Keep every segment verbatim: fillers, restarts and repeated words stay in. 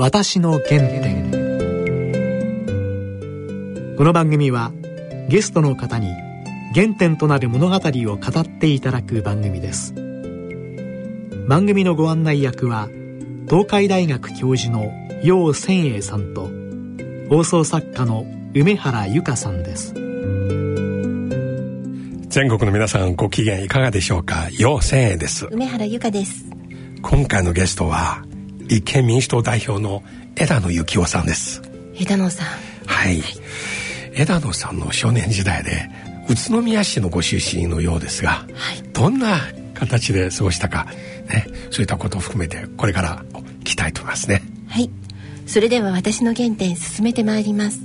私の原点。この番組はゲストの方に原点となる物語を語っていただく番組です。番組のご案内役は東海大学教授の楊千栄さんと放送作家の梅原由香さんです。全国の皆さん、ご機嫌いかがでしょうか。楊千栄です。梅原由香です。今回のゲストは立憲民主党代表の枝野幸男さんです。枝野さん、はい、はい、枝野さんの少年時代で宇都宮市のご出身のようですが、はい、どんな形で過ごしたか、ね、そういったことを含めてこれから聞きたいと思いますね。はい、それでは私の原点進めてまいります。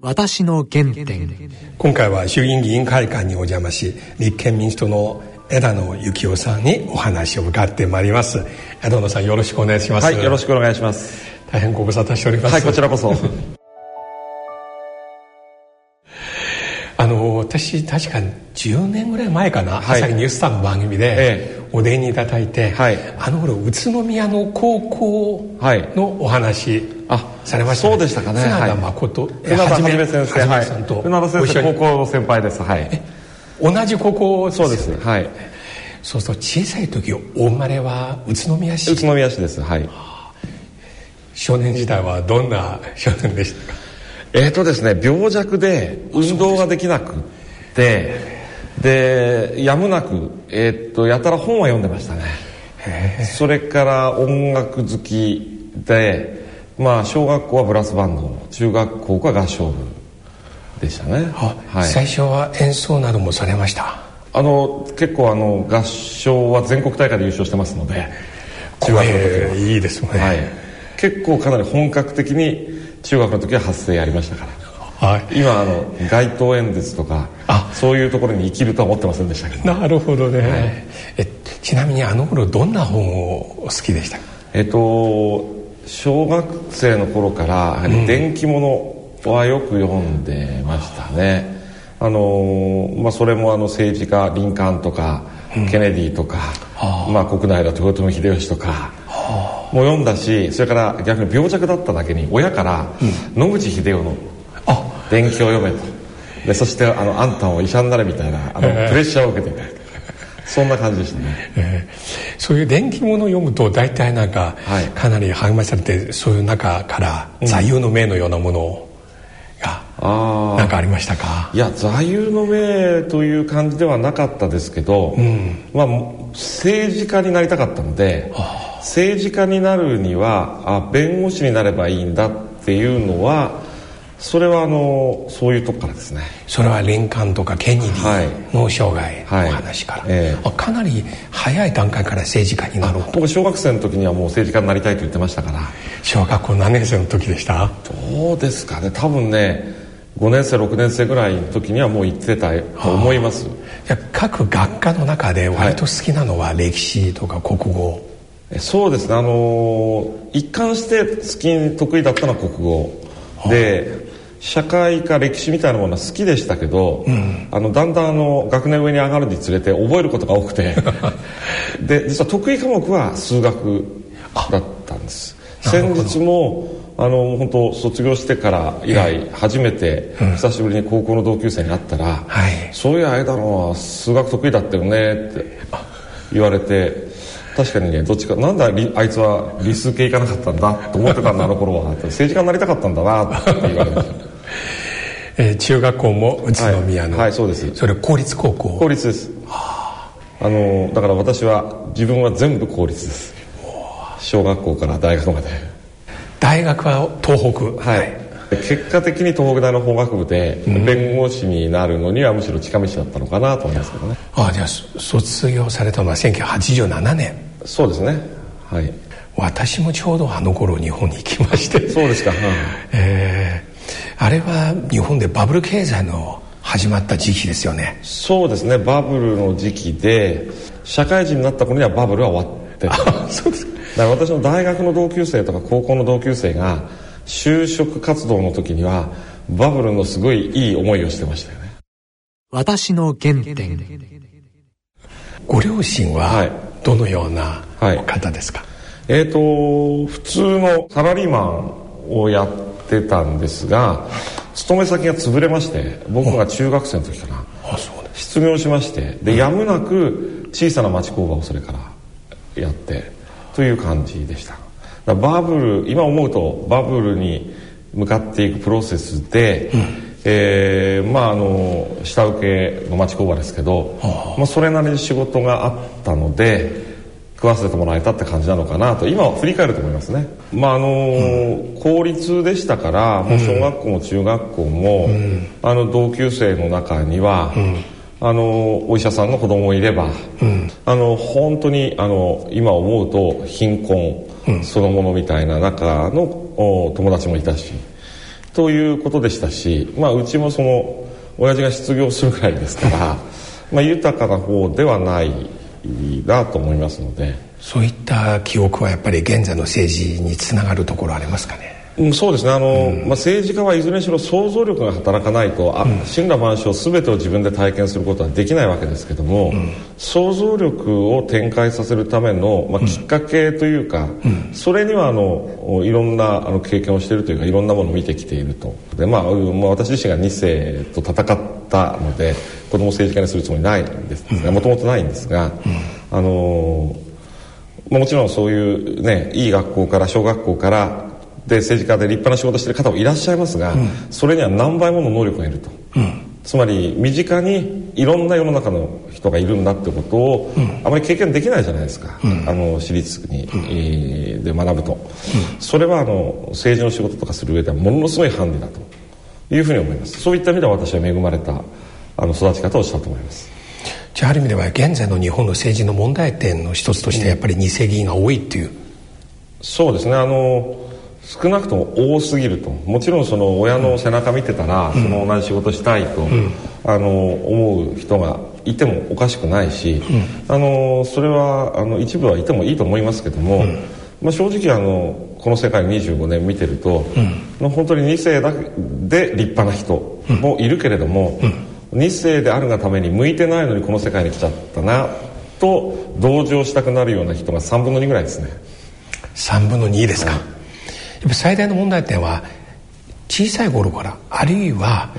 私の原点。今回は衆議院議員会館にお邪魔し、立憲民主党の枝野幸男さんにお話を伺ってまいります。枝野さん、よろしくお願いします。はい、よろしくお願いします。大変ご無沙汰しております。はい、こちらこそあの私確かじゅうねんぐらい前かな、はい、朝日ニュースさんの番組でお出にいただいて、はい、あの頃宇都宮の高校のお話、はい、あ、されましたね。そうでしたかね。船田誠、はい、船田はじめ先生、はい、さんと船田先生、高校の先輩です。はい、同じ高校ですよね。そうです、はい。そうすると小さい時、お生まれは宇都宮市。宇都宮市です、はい。少年時代はどんな少年でしたか。えーとですね、病弱で運動ができなくて、でやむなく、えー、とやたら本は読んでましたね。へ、それから音楽好きで、まあ、小学校はブラスバンド、中学校は合唱部でしたね。は、はい、最初は演奏などもされました。あの結構あの合唱は全国大会で優勝してますので、中学の時は、いいですね、はい。結構かなり本格的に中学の時は発声やりましたから、はい、今あの街頭演説とか、あ、そういうところに生きるとは思ってませんでしたけど。なるほどね、はい。えちなみにあの頃どんな本をお好きでしたか。えっと小学生の頃からやはり電気物はよく読んでましたね、うん。あのまあ、それもあの政治家リンカーンとか、うん、ケネディとか、はあ、まあ、国内だと豊臣秀吉とかも読んだし、それから逆に病弱だっただけに親から、うん、野口英世の伝記を読めと、でそしてあのあんたも医者になれみたいなあのプレッシャーを受けていたそんな感じでしたね、えー、そういう伝記物を読むと大体なんか、はい、かなり励まされて、そういう中から、うん、座右の銘のようなものが何かありましたか。いや、座右の銘という感じではなかったですけど、うん、まあ、政治家になりたかったので、はあ、政治家になるにはあ弁護士になればいいんだっていうのは、それはあのそういうとこからですね。それはリンカーンとかケネディの生涯の話から、はいはい、えー、かなり早い段階から政治家になろうと。僕小学生の時にはもう政治家になりたいと言ってましたから。小学校何年生の時でした。どうですかね、多分ねごねん生ろくねん生ぐらいの時にはもう言ってたと思います。各学科の中で割と好きなのは歴史とか国語、はい、そうですね、あのー、一貫して好きに得意だったのは国語で、社会科歴史みたいなものは好きでしたけど、うん、あのだんだんあの学年上に上がるにつれて覚えることが多くてで実は得意科目は数学だったんです。先日もあの本当卒業してから以来初めて久しぶりに高校の同級生に会ったら、うん、はい、そういう間の数学得意だったよねって言われて、確かにね、どっちかなんであいつは理数系行かなかったんだと思ってたんだあの頃は政治家になりたかったんだなって言われました、えー、中学校も宇都宮の、はいはい、そうです。それ公立高校。公立です。あのだから私は自分は全部公立です。小学校から大学まで。大学は東北、はい、はい、結果的に東北大の法学部で弁護士になるのにはむしろ近道だったのかなと思いますけどね、うん。ああ、じゃあ卒業されたのはせんきゅうひゃくはちじゅうななねん。そうですね、はい。私もちょうどあの頃日本に行きまして。そうですか、うん、えー、あれは日本でバブル経済の始まった時期ですよね。そうですね、バブルの時期で社会人になった頃にはバブルは終わってたそうですか。だから私の大学の同級生とか高校の同級生が就職活動の時にはバブルのすごいいい思いをしてましたよね。私の原点。ご両親はどのような方ですか？はい、えーと普通のサラリーマンをやってたんですが、勤め先が潰れまして、僕が中学生の時かな、あ、そうね、失業しまして、でやむなく小さな町工場をそれからやってという感じでした。だバブル、今思うとバブルに向かっていくプロセスで、うん、えー、まああの下請けの町工場ですけど、はあ、まあ、それなりに仕事があったので食わせてもらえたって感じなのかなと今は振り返ると思いますね。まああのーうん、公立でしたから、もう小学校も中学校も、うん、あの同級生の中には、うん、あのお医者さんの子供もいれば、うん、あの本当にあの今思うと貧困そのものみたいな中の友達もいたしということでしたし、まあ、うちもその親父が失業するくらいですからまあ豊かな方ではないなと思いますので、そういった記憶はやっぱり現在の政治につながるところありますかね？うん、そうですね、あの、うん、まあ、政治家はいずれにしろ想像力が働かないと、あ、森羅万象全てを自分で体験することはできないわけですけども、うん、想像力を展開させるための、まあ、きっかけというか、うんうん、それにはあのいろんなあの経験をしているというか、いろんなものを見てきていると。で、まあ、まあ私自身がに世と戦ったので子供を政治家にするつもりないんですが、もともとないんですが、うん、あのまあ、もちろんそういう、ね、いい学校から小学校からで政治家で立派な仕事している方もいらっしゃいますが、うん、それには何倍もの能力がいると、うん、つまり身近にいろんな世の中の人がいるんだってことを、うん、あまり経験できないじゃないですか、うん、あの私立に、うん、で学ぶと、うん、それはあの政治の仕事とかする上ではものすごいハンディだというふうに思います。そういった意味では私は恵まれたあの育ち方をしたと思います。じゃあ、ある意味では現在の日本の政治の問題点の一つとしてやっぱり二世議員が多いっていう、うん、そうですね、あの少なくとも多すぎると。もちろんその親の背中見てたら、うん、その同じ仕事したいと、うん、あの思う人がいてもおかしくないし、うん、あのそれはあの一部はいてもいいと思いますけども、うん、まあ、正直あのこの世界にじゅうごねん見てると、うん、本当にに世だけで立派な人もいるけれども、うんうん、に世であるがために向いてないのにこの世界に来ちゃったなと同情したくなるような人がさんぶんのにぐらいですね。さんぶんのにですか、うん、最大の問題点は小さい頃から、あるいは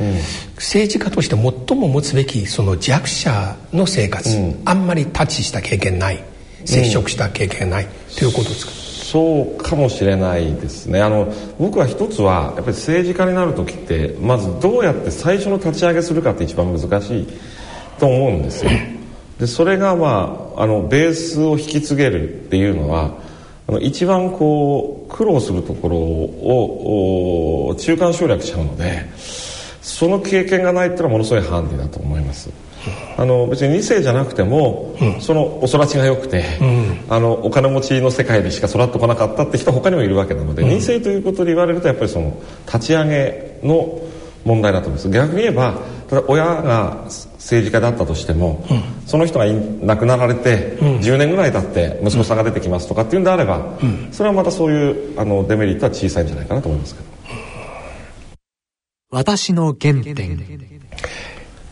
政治家として最も持つべきその弱者の生活、うん、あんまりタッチした経験ない、接触した経験ない、うん、ということですか？そうかもしれないですね。あの僕は一つはやっぱり政治家になる時ってまずどうやって最初の立ち上げするかって一番難しいと思うんですよ。でそれが、まあ、あのベースを引き継げるっていうのはあの一番こう苦労するところを中間省略しちゃうので、その経験がないってのはものすごいハンディだと思います。あの別にに世じゃなくても、うん、そのお育ちが良くて、うん、あのお金持ちの世界でしか育ってこなかったって人は他にもいるわけなので、うん、に世ということで言われるとやっぱりその立ち上げの問題だと思います。逆に言えばただ親が政治家だったとしても、うん、その人が亡くなられて、うん、じゅうねんぐらい経って息子さんが出てきますとかっていうんであれば、うん、それはまたそういうあのデメリットは小さいんじゃないかなと思いますけど。私の原点、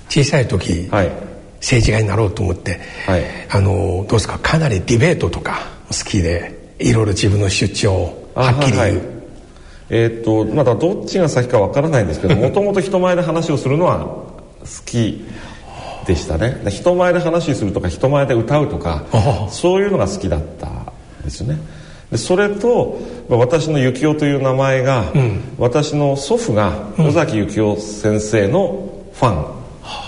小さい時、はい、政治家になろうと思って、はい、あのどうですか、かなりディベートとか好きでいろいろ自分の主張をはっきり言う、はいはい、えー、とまだどっちが先かわからないんですけど、もともと人前で話をするのは好きでしたね。人前で話するとか人前で歌うとかそういうのが好きだったんですよね。でそれと私の幸男という名前が、うん、私の祖父が尾崎幸男先生のファン、うん、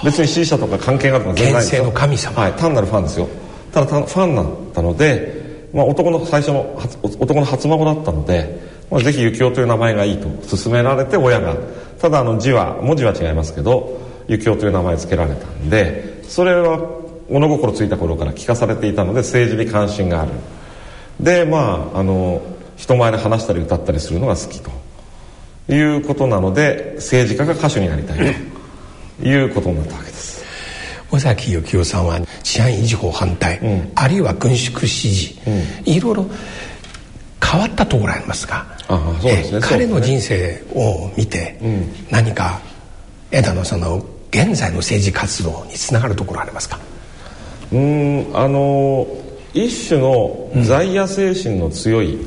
別に支持者とか関係があるとか全然ないんですよ。現世の神様、はい、単なるファンですよ。ただファンだったので、まあ、男の最初の男の初孫だったので、ぜひ幸男という名前がいいと勧められて、親がただあの字は文字は違いますけど幸男という名前を付けられたんで、それは物心ついた頃から聞かされていたので政治に関心がある。でまああの人前で話したり歌ったりするのが好きということなので、政治家が歌手になりたいということになったわけです。尾崎幸男さんは治安維持法反対、うん、あるいは軍縮支持、うん、いろいろ変わったところありますが、ああ、そうですね、彼の人生を見て、ね、うん、何か枝野さんの現在の政治活動につながるところありますか？うん、あの一種の在野精神の強い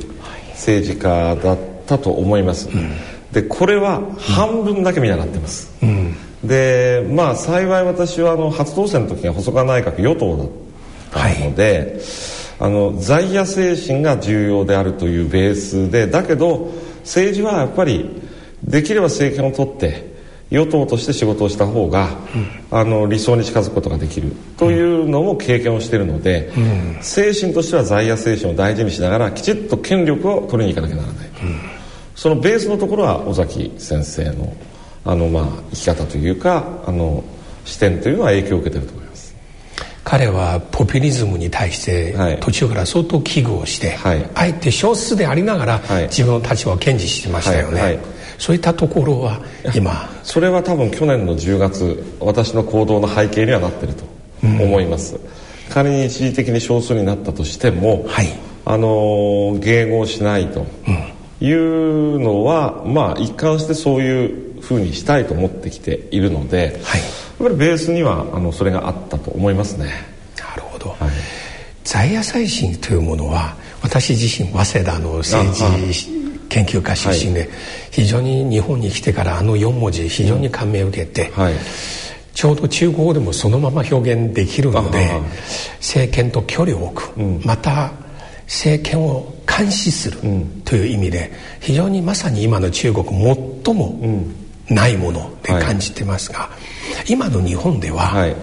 政治家だったと思います、うん、でこれは半分だけ見習ってます、うん、でまあ幸い私はあの初当選の時が細川内閣与党だったので、はい、あの在野精神が重要であるというベースで、だけど政治はやっぱりできれば政権を取って与党として仕事をした方が、うん、あの理想に近づくことができるというのも経験をしているので、うん、精神としては在野精神を大事にしながらきちっと権力を取りに行かなきゃならない、うん、そのベースのところは尾崎先生の、あの、まあ、生き方というかあの視点というのは影響を受けていると思います。彼はポピュリズムに対して途中から相当危惧をして、はい、あえて少数でありながら、はい、自分の立場を堅持してましたよね、はいはい、そういったところは今それは多分去年のじゅうがつ私の行動の背景にはなっていると思います、うん、仮に一時的に少数になったとしても、はい、あの迎合しないというのは、うん、まあ一貫してそういうふうにしたいと思ってきているので、はい、やっぱりベースにはあのそれがあったと思いますね。なるほど、はい、在野精神というものは私自身早稲田の政治研究家出身で、はい、非常に日本に来てからあのよん文字非常に感銘を受けて、うんはい、ちょうど中国語でもそのまま表現できるので、政権と距離を置く、うん、また政権を監視するという意味で、非常にまさに今の中国最もないもので感じてますが、はい、今の日本では、はい、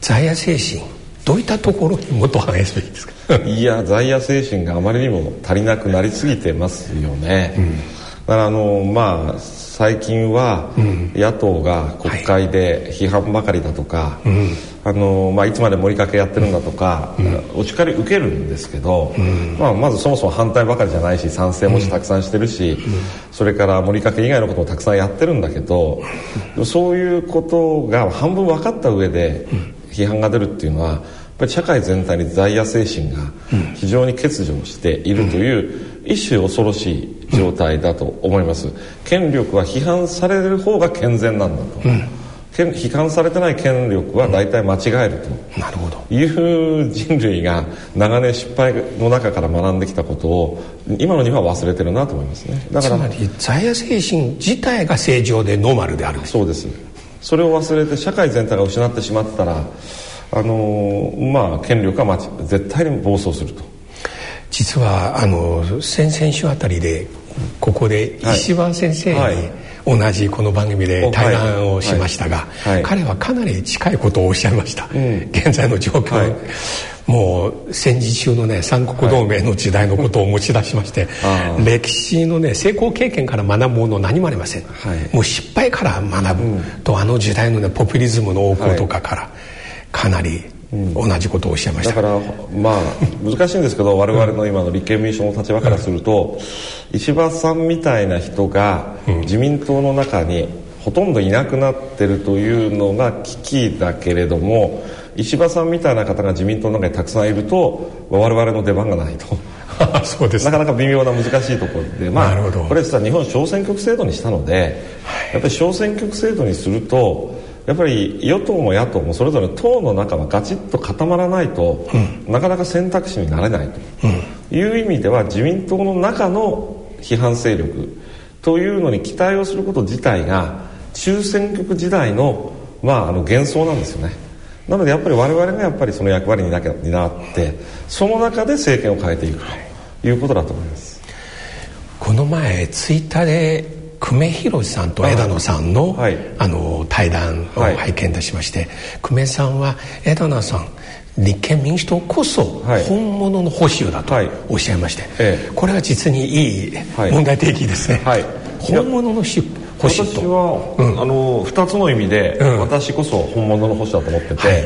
在野精神どういったところにもっと反映すべきですか？いや在野精神があまりにも足りなくなりすぎてますよね、うん、だからあのまあ最近は野党が国会で批判ばかりだとか、うんあのまあ、いつまで盛りかけやってるんだとか、うん、お叱り受けるんですけど、うんまあ、まずそもそも反対ばかりじゃないし賛成もしたくさんしてるし、うん、それから盛りかけ以外のこともたくさんやってるんだけど、そういうことが半分分かった上で、うん批判が出るっていうのはやっぱり社会全体に在野精神が非常に欠如しているという、うん、一種恐ろしい状態だと思います、うん、権力は批判される方が健全なんだと、うん、批判されてない権力は大体間違えると、うん、なるほどいう人類が長年失敗の中から学んできたことを今のには忘れてるなと思いますね。だからつまり在野精神自体が正常でノーマルである。そうです。それを忘れて社会全体が失ってしまったら、あのーまあ、権力は絶対に暴走すると。実はあの先々週あたりでここで石破先生に、はいはい、同じこの番組で対談をしましたが、はいはいはい、彼はかなり近いことをおっしゃいました、うん、現在の状況、はい、もう戦時中のね三国同盟の時代のことを持ち出しまして、はい、歴史のね成功経験から学ぶもの何もありません、はい、もう失敗から学ぶ、うん、とあの時代のねポピュリズムの横行とかから、はい、かなり同じことをおっしゃいました。だからまあ難しいんですけど我々の今の立憲民主の立場からすると、うん、石破さんみたいな人が自民党の中にほとんどいなくなってるというのが危機だけれども、石破さんみたいな方が自民党の中にたくさんいると我々の出番がないとそうです、ね、なかなか微妙な難しいところで、まあ、なるほど。これ実は日本小選挙区制度にしたので、やっぱり小選挙区制度にするとやっぱり与党も野党もそれぞれ党の中はガチッと固まらないと、うん、なかなか選択肢になれないという意味では、自民党の中の批判勢力というのに期待をすること自体が中選挙区時代の、まあ、あの幻想なんですよね。なのでやっぱり我々がやっぱりその役割になってその中で政権を変えていくということだと思います。この前ツイッターで久米宏さんと枝野さん の,、はい、あの対談を拝見いたしまして、はい、久米さんは枝野さん立憲民主党こそ本物の保守だとおっしゃいまして、はいはいええ、これは実にいい問題提起ですね、はいはい、本物の保守と私は、うん、あのふたつの意味で、うん、私こそ本物の保守だと思ってて、はい、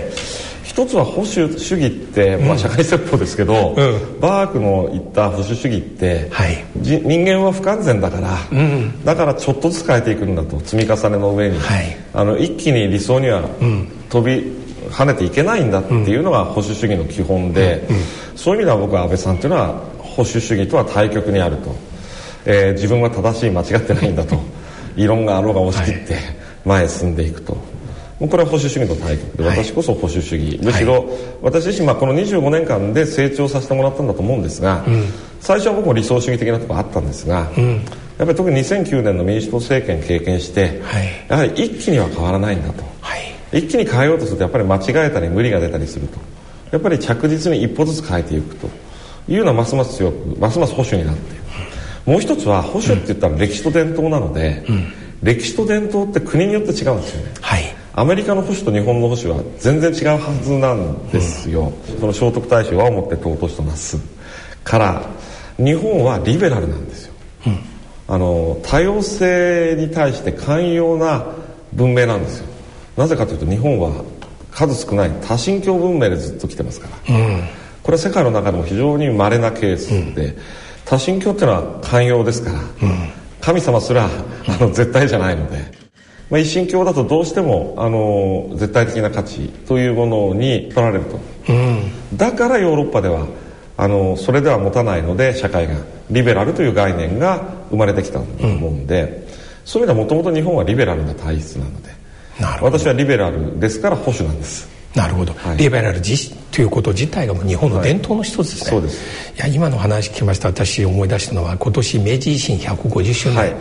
一つは保守主義って、まあ、社会説法ですけど、うんうん、バークの言った保守主義って、はい、人間は不完全だから、うん、だからちょっとずつ変えていくんだと積み重ねの上に、はい、あの一気に理想には飛び跳ねていけないんだっていうのが保守主義の基本で、うんうん、そういう意味では僕は安倍さんというのは保守主義とは対極にあると、えー、自分は正しい間違ってないんだと異論があろうが押し切って前へ進んでいくと、もうこれは保守主義の対極で、はい、私こそ保守主義、むしろ私自身、まあ、このにじゅうごねんかんで成長させてもらったんだと思うんですが、うん、最初は僕も理想主義的なところあったんですが、うん、やっぱり特ににせんきゅうねんの民主党政権経験して、はい、やはり一気には変わらないんだと、はい、一気に変えようとするとやっぱり間違えたり無理が出たりすると、やっぱり着実に一歩ずつ変えていくというのはますます強く、ますます保守になっている。もう一つは保守って言ったら歴史と伝統なので、うんうん、歴史と伝統って国によって違うんですよね、はい、アメリカの保守と日本の保守は全然違うはずなんですよ、うん、その聖徳太子はをもって尊しとなすから日本はリベラルなんですよ、うん、あの多様性に対して寛容な文明なんですよ。なぜかというと日本は数少ない多神教文明でずっと来てますから、うん、これは世界の中でも非常に稀なケースで、うん、多神教ってのは寛容ですから、うん、神様すらあの絶対じゃないので、まあ、一神教だとどうしてもあの絶対的な価値というものに取られると、うん、だからヨーロッパではあのそれでは持たないので社会がリベラルという概念が生まれてきたと思うんで、うん、そういう意味ではもともと日本はリベラルな体質なので、なるほど、私はリベラルですから保守なんです。なるほど、はい、リベラルということ自体がもう日本の伝統の一つですね、はい、そうです。いや今の話聞きました。私思い出したのは今年明治維新ひゃくごじゅっしゅうねん、はい、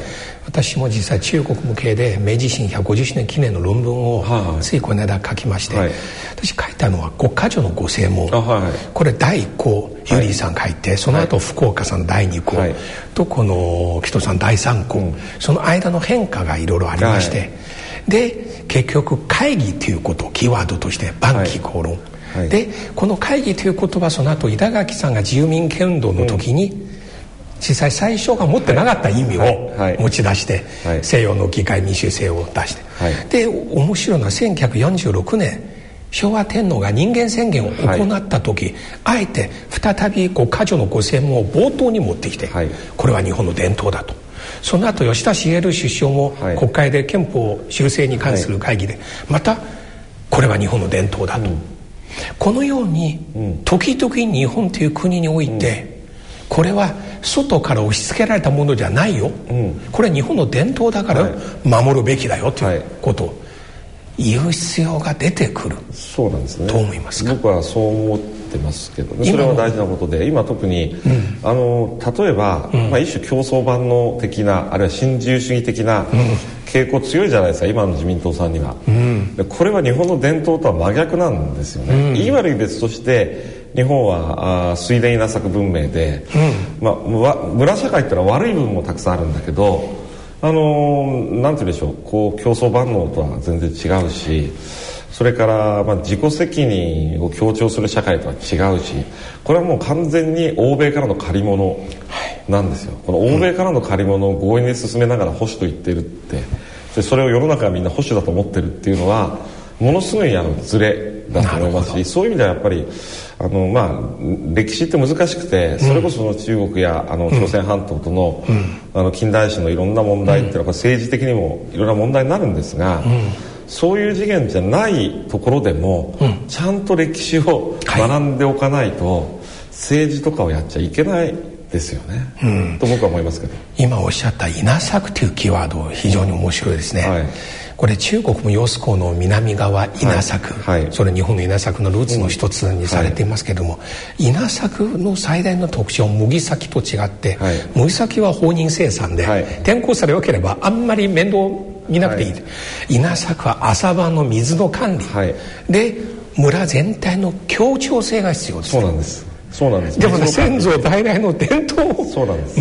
私も実際中国向けで明治維新ひゃくごじゅっしゅうねん記念の論文をついこの間書きまして、はい、私書いたのは国家条のご正門、はい、これだいいっ項ユリーさん書いて、はい、その後福岡さんだいに項、はい、とこの紀藤さんだいさん項、うん、その間の変化がいろいろありまして、はい、で結局会議ということをキーワードとして晩期討論、はいはい、でこの会議ということはその後稲垣さんが自由民権運動の時に、うん、実際最初が持ってなかった意味を持ち出して、はいはい、西洋の議会民主制を出して、はい、で面白いのはせんきゅうひゃくよんじゅうろくねん昭和天皇が人間宣言を行った時、はい、あえて再びこう家条のご正門を冒頭に持ってきて、はい、これは日本の伝統だと。その後吉田茂首相も国会で憲法修正に関する会議でまたこれは日本の伝統だと、うん、このように時々日本という国においてこれは外から押し付けられたものじゃないよ、うん、これは日本の伝統だから守るべきだよということを言う必要が出てくる。そうなんですね。どう思いますか？僕はそう思ってますけど、ね、それは大事なことで今特に、うん、あの例えば、うんまあ、一種競争版の的なあるいは新自由主義的な傾向強いじゃないですか、うん、今の自民党さんには、うん、でこれは日本の伝統とは真逆なんですよね、うん、言い悪い別として日本は水田稲作文明で、うんまあ、村社会ってのは悪い部分もたくさんあるんだけどあのなんて言うでしょう、こう競争万能とは全然違うし、それから、まあ、自己責任を強調する社会とは違うし、これはもう完全に欧米からの借り物なんですよ、はい、この欧米からの借り物を強引に進めながら保守と言ってるってでそれを世の中がみんな保守だと思ってるっていうのはものすごいあのズレだと思いますし、そういう意味ではやっぱりあの、まあ、歴史って難しくて、うん、それこそその中国やあの朝鮮半島と の,、うん、あの近代史のいろんな問題っていうのは政治的にもいろんな問題になるんですが、うん、そういう次元じゃないところでも、うん、ちゃんと歴史を学んでおかないと、はい、政治とかをやっちゃいけないですよね、うん、と僕は思いますけど、今おっしゃった稲作というキーワード非常に面白いですね、うんはい、これ中国も揚子江の南側稲作、はいはい、それ日本の稲作のルーツの一つにされていますけれども、うんはい、稲作の最大の特徴は麦先と違って、はい、麦先は放任生産で、はい、天候されよければあんまり面倒見なくていい、はい、稲作は朝晩の水の管理、はい、で村全体の協調性が必要です、ね、そうなんですそうなんです。でも、ね、先祖代々の伝統を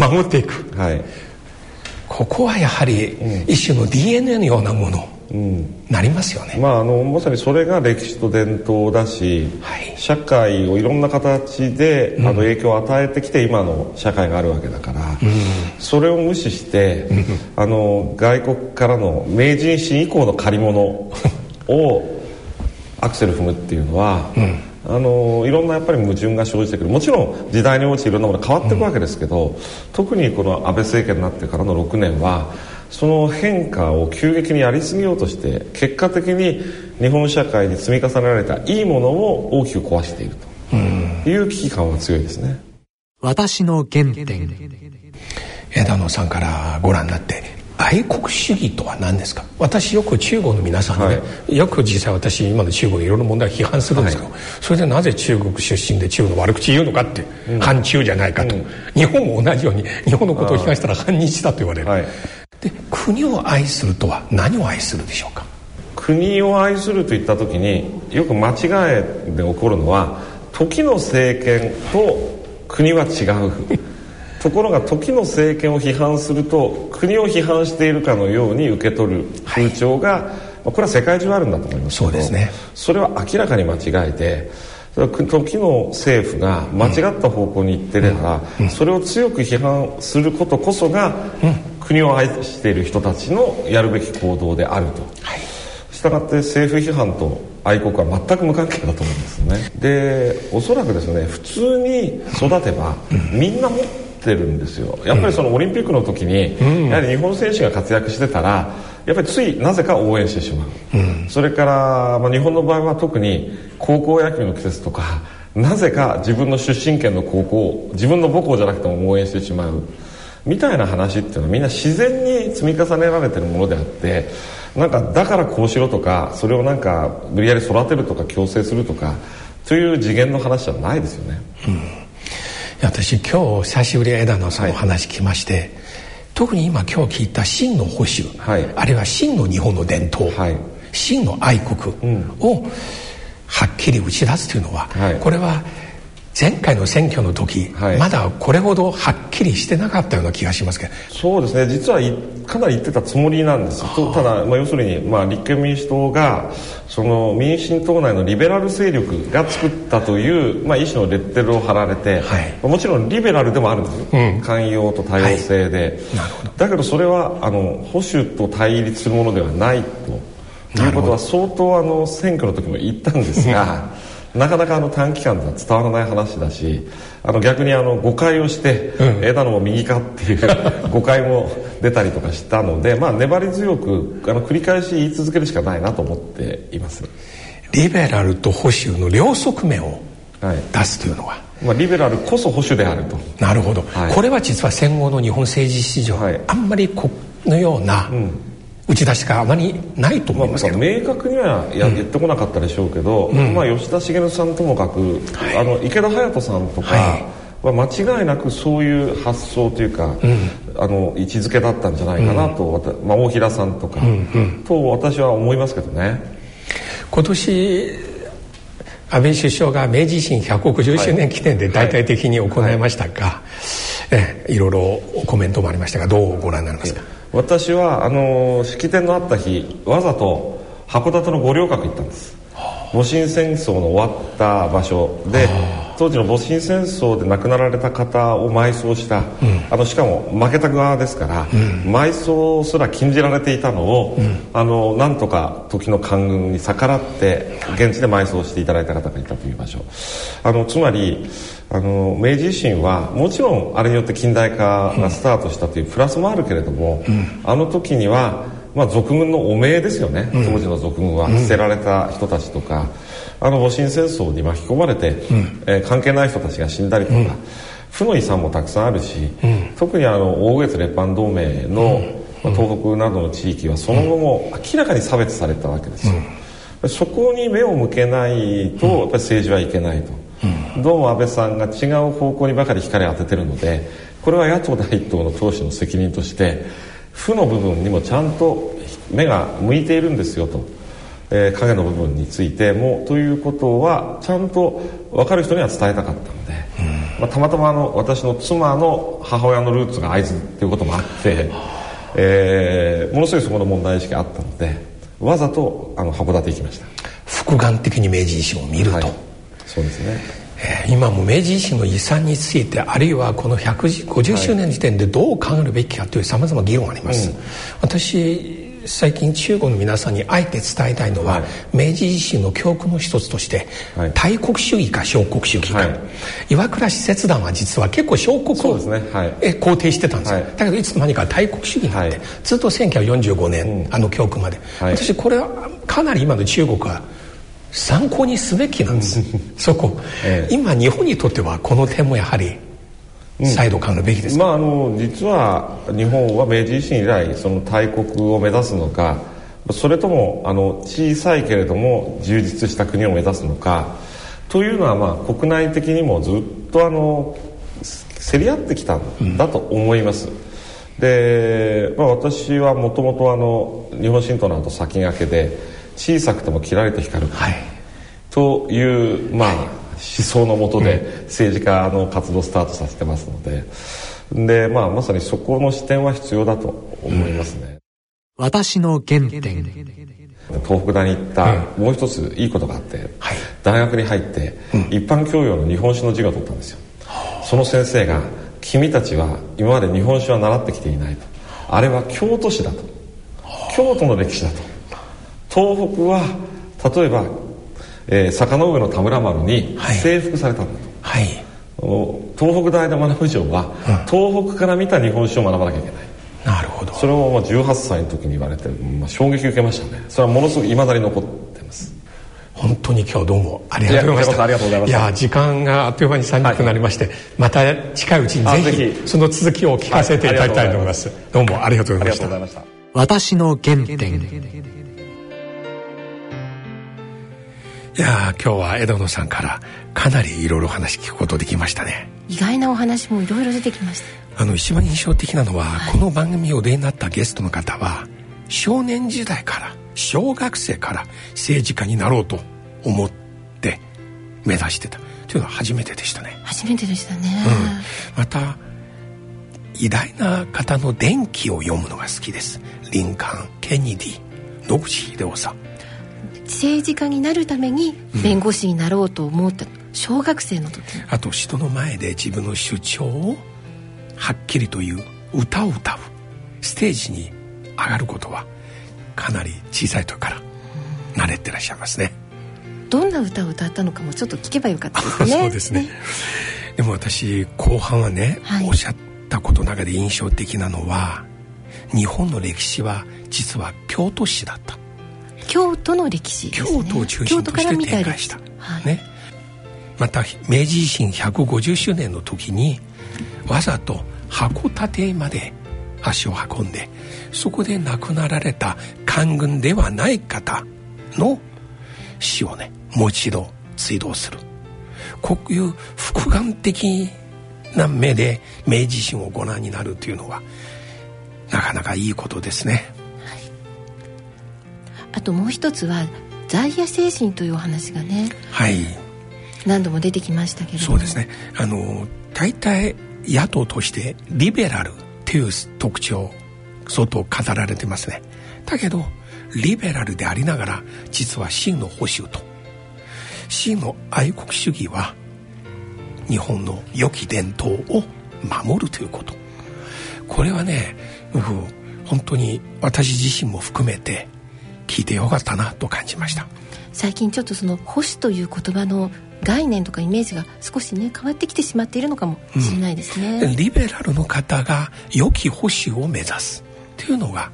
守っていく、はい、ここはやはり一種の ディーエヌエー のようなものになりますよね、うんまあ、あのまさにそれが歴史と伝統だし、はい、社会をいろんな形で、うん、あの影響を与えてきて今の社会があるわけだから、うん、それを無視して、うん、あの外国からの明治維新以降の借り物をアクセル踏むっていうのは、うんあのいろんなやっぱり矛盾が生じてくる。もちろん時代に応じていろんなものが変わっていくわけですけど、うん、特にこの安倍政権になってからのろくねんはその変化を急激にやりすぎようとして結果的に日本社会に積み重ねられたいいものを大きく壊しているという危機感は強いですね、うん、私の原点、枝野さんからご覧になって愛国主義とは何ですか。私よく中国の皆さんね、はい、よく実際私今の中国いろいろ問題を批判するんですけど、はい、それでなぜ中国出身で中国の悪口言うのかって、うん、反中じゃないかと、うん、日本も同じように日本のことを批判したら反日だと言われる、はい、で国を愛するとは何を愛するでしょうか。国を愛するといった時によく間違えで起こるのは、時の政権と国は違うところが、時の政権を批判すると国を批判しているかのように受け取る風潮が、はい、これは世界中あるんだと思いますけど、そうですね、それは明らかに間違えて、時の政府が間違った方向に行ってれば、うんうん、それを強く批判することこそが、うん、国を愛している人たちのやるべき行動であると、はい、したがって政府批判と愛国は全く無関係だと思うんですよね。で、おそらくですね、普通に育てば、うん、みんなもてるんですよ。やっぱりそのオリンピックの時に、うん、やはり日本選手が活躍してたらやっぱりついなぜか応援してしまう、うん、それから、まあ、日本の場合は特に高校野球の季節とかなぜか自分の出身県の高校、自分の母校じゃなくても応援してしまうみたいな話っていうのはみんな自然に積み重ねられてるものであって、なんかだからこうしろとかそれをなんか無理やり育てるとか強制するとかという次元の話じゃないですよね、うん。私今日久しぶりに枝野さんの話聞きまして、はい、特に今今日聞いた真の保守、はい、あるいは真の日本の伝統、はい、真の愛国をはっきり打ち出すというのは、はい、これは前回の選挙の時、はい、まだこれほどはっきりしてなかったような気がしますけど。そうですね、実はかなり言ってたつもりなんです。ただ、まあ、要するに、まあ、立憲民主党がその民進党内のリベラル勢力が作ったという、まあ、一種のレッテルを貼られて、はい、もちろんリベラルでもあるんですよ、うん、寛容と多様性で、はい、なるほど。だけどそれはあの保守と対立するものではないということは相当あの選挙の時も言ったんですが、うん、なかなかあの短期間では伝わらない話だし、あの逆にあの誤解をして、うん、枝野も右かっていう誤解も出たりとかしたので、まあ、粘り強くあの繰り返し言い続けるしかないなと思っています。リベラルと保守の両側面を出すというのは、はい、まあ、リベラルこそ保守であると。なるほど、はい、これは実は戦後の日本政治史上、はい、あんまりこのような、うん、打ち出しかあまりないと思いますけど、まあ、明確にはや、うん、言ってこなかったでしょうけど、うん、まあ、吉田茂さんともかく、はい、あの池田勇人さんとかは間違いなくそういう発想というか、はい、あの位置づけだったんじゃないかなと、うん、まあ、大平さんとか、うんうん、と私は思いますけどね。今年安倍首相が明治維新ひゃくごじゅっしゅうねん記念で大々的に行いましたが、はいはいはい、ね、いろいろコメントもありましたが、どうご覧になりますか。私はあの式典のあった日、わざと函館の五稜郭行ったんです。戊辰戦争の終わった場所で、当時の戊辰戦争で亡くなられた方を埋葬した、うん、あのしかも負けた側ですから、うん、埋葬すら禁じられていたのを、うん、あのなんとか時の官軍に逆らって現地で埋葬していただいた方がいたという場所、あのつまりあの明治維新はもちろんあれによって近代化がスタートしたというプラスもあるけれども、うん、あの時には、まあ、俗軍の汚名ですよね、うん、当時の俗軍は捨てられた人たちとか、あの戊辰戦争に巻き込まれて、うん、えー、関係ない人たちが死んだりとか、うん、負の遺産もたくさんあるし、うん、特にあの大月列藩同盟の、うん、東北などの地域はその後も明らかに差別されたわけですよ、うん、そこに目を向けないとやっぱり政治はいけないと、うん、どうも安倍さんが違う方向にばかり光を当ててるので、これは野党第一党の党首の責任として負の部分にもちゃんと目が向いているんですよと、えー、影の部分についてもということはちゃんと分かる人には伝えたかったので、うん、まあ、たまたまあの私の妻の母親のルーツが会津っていうこともあって、えー、ものすごいそこの問題意識があったので、わざとあの函館行きました。複眼的に明治維新を見ると、はい、そうですね、えー、今も明治維新の遺産について、あるいはこのひゃくごじゅっしゅうねん時点でどう考えるべきかというさまざまな議論があります、うん、私最近中国の皆さんにあえて伝えたいのは、はい、明治維新の教訓の一つとして、はい、大国主義か小国主義か、はい、岩倉使節団は実は結構小国を、ね、はい、え肯定してたんです、はい、だけどいつの間にか大国主義になって、はい、ずっとせんきゅうひゃくよんじゅうごねん、うん、あの教訓まで、はい、私これはかなり今の中国は参考にすべきなんですそこ、ええ、今日本にとってはこの点もやはり再度考えるべきですか。うん、まあ、あの実は日本は明治維新以来その大国を目指すのか、それともあの小さいけれども充実した国を目指すのかというのは、まあ、国内的にもずっとあの競り合ってきたんだと思います。うん、でまあ、私はもともと日本新党の後先駆けで小さくても切られて光る、はい、という、まあ、はい、思想のもとで政治家の活動をスタートさせてますので、で、まあ、まさにそこの視点は必要だと思いますね。うん、私の原点。東北大に行った、うん、もう一ついいことがあって、はい、大学に入って、うん、一般教養の日本史の授業を取ったんですよ。その先生が、君たちは今まで日本史は習ってきていないと、あれは京都史だと、京都の歴史だと、東北は例えば、えー、坂上の田村丸に征服されたんだと、はいはい、東北大で学ぶ以上は、うん、東北から見た日本史を学ばなきゃいけない。なるほど。それをもうじゅうはっさいの時に言われて、まあ、衝撃受けましたね。それはものすごく未だに残ってます。本当に今日どうもありがとうございました。いや、ありがとうございました。いや、時間があっという間にさんじゅっぷんになりまして、はい、また近いうちにぜひその続きを聞かせていただきたいと思います。はい、どうもありがとうございました。ありがとうございました。私の原点。いや、今日は枝野さんからかなりいろいろ話聞くことできましたね。意外なお話もいろいろ出てきました。あの一番印象的なのは、はい、この番組を例になったゲストの方は少年時代から、小学生から政治家になろうと思って目指してたというのは初めてでしたね。初めてでしたね。うん、また偉大な方の伝記を読むのが好きです。リンカーン、ケネディ、野口英世さん。政治家になるために弁護士になろうと思った、うん、小学生の時。あと人の前で自分の主張をはっきりという歌を歌う、ステージに上がることはかなり小さい時から慣れてらっしゃいますね。どんな歌を歌ったのかもちょっと聞けばよかったですね。そうですね。ね、でも私後半はね、はい、おっしゃったことの中で印象的なのは、日本の歴史は実は京都史だった。京都の歴史ですね。京都を中心として展開した、はい、ね。また明治維新ひゃくごじゅっしゅうねんの時にわざと函館まで足を運んで、そこで亡くなられた官軍ではない方の死をね、もう一度追悼する、こういう複眼的な目で明治維新をご覧になるというのはなかなかいいことですね。はい、あともう一つは在野精神というお話がね、はい、何度も出てきましたけれども。そうですね。あの大体野党としてリベラルという特徴相当語られてますね。だけどリベラルでありながら実は真の保守と真の愛国主義は日本の良き伝統を守るということ、これはね、僕本当に私自身も含めて聞いてよかったなと感じました。最近ちょっとその保守という言葉の概念とかイメージが少しね変わってきてしまっているのかもしれないですね。うん、リベラルの方が良き保守を目指すというのが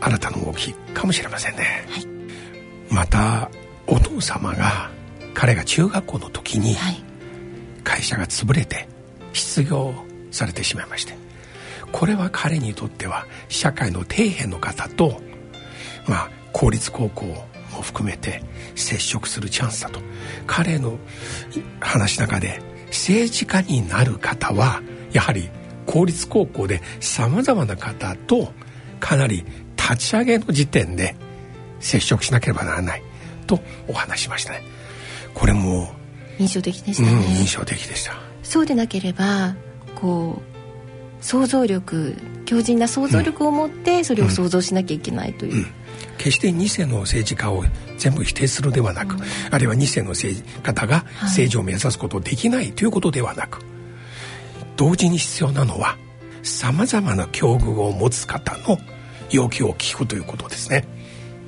新たな動きかもしれませんね。はい、またお父様が、彼が中学校の時に会社が潰れて失業されてしまいまして、これは彼にとっては社会の底辺の方と、まあ、公立高校をも含めて接触するチャンスだと。彼の話の中で、政治家になる方はやはり公立高校でさまざまな方とかなり立ち上げの時点で接触しなければならないとお話しましたね。これも印象的でしたね。うん、印象的でした。そうでなければこう想像力、強靭な想像力を持ってそれを想像しなきゃいけないという、うんうんうん、決して二世の政治家を全部否定するではなく、うん、あるいは二世の政治方が政治を目指すことできないということではなく、はい、同時に必要なのはさまざまな境遇を持つ方の要求を聞くということですね。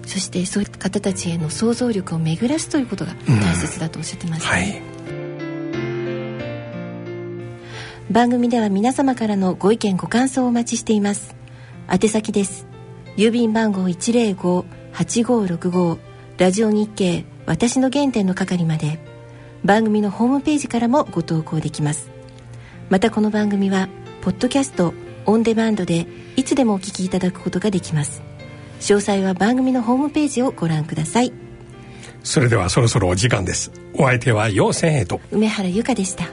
そしてそういった方たちへの想像力を巡らすということが大切だとおっしゃってますね。うん、はい、番組では皆様からのご意見ご感想をお待ちしています。宛先です。郵便番号 いちまるご はちごろくご ラジオ日経私の原点の係まで。番組のホームページからもご投稿できます。またこの番組はポッドキャスト、オンデマンドでいつでもお聞きいただくことができます。詳細は番組のホームページをご覧ください。それではそろそろお時間です。お相手は陽千恵と梅原由香でした。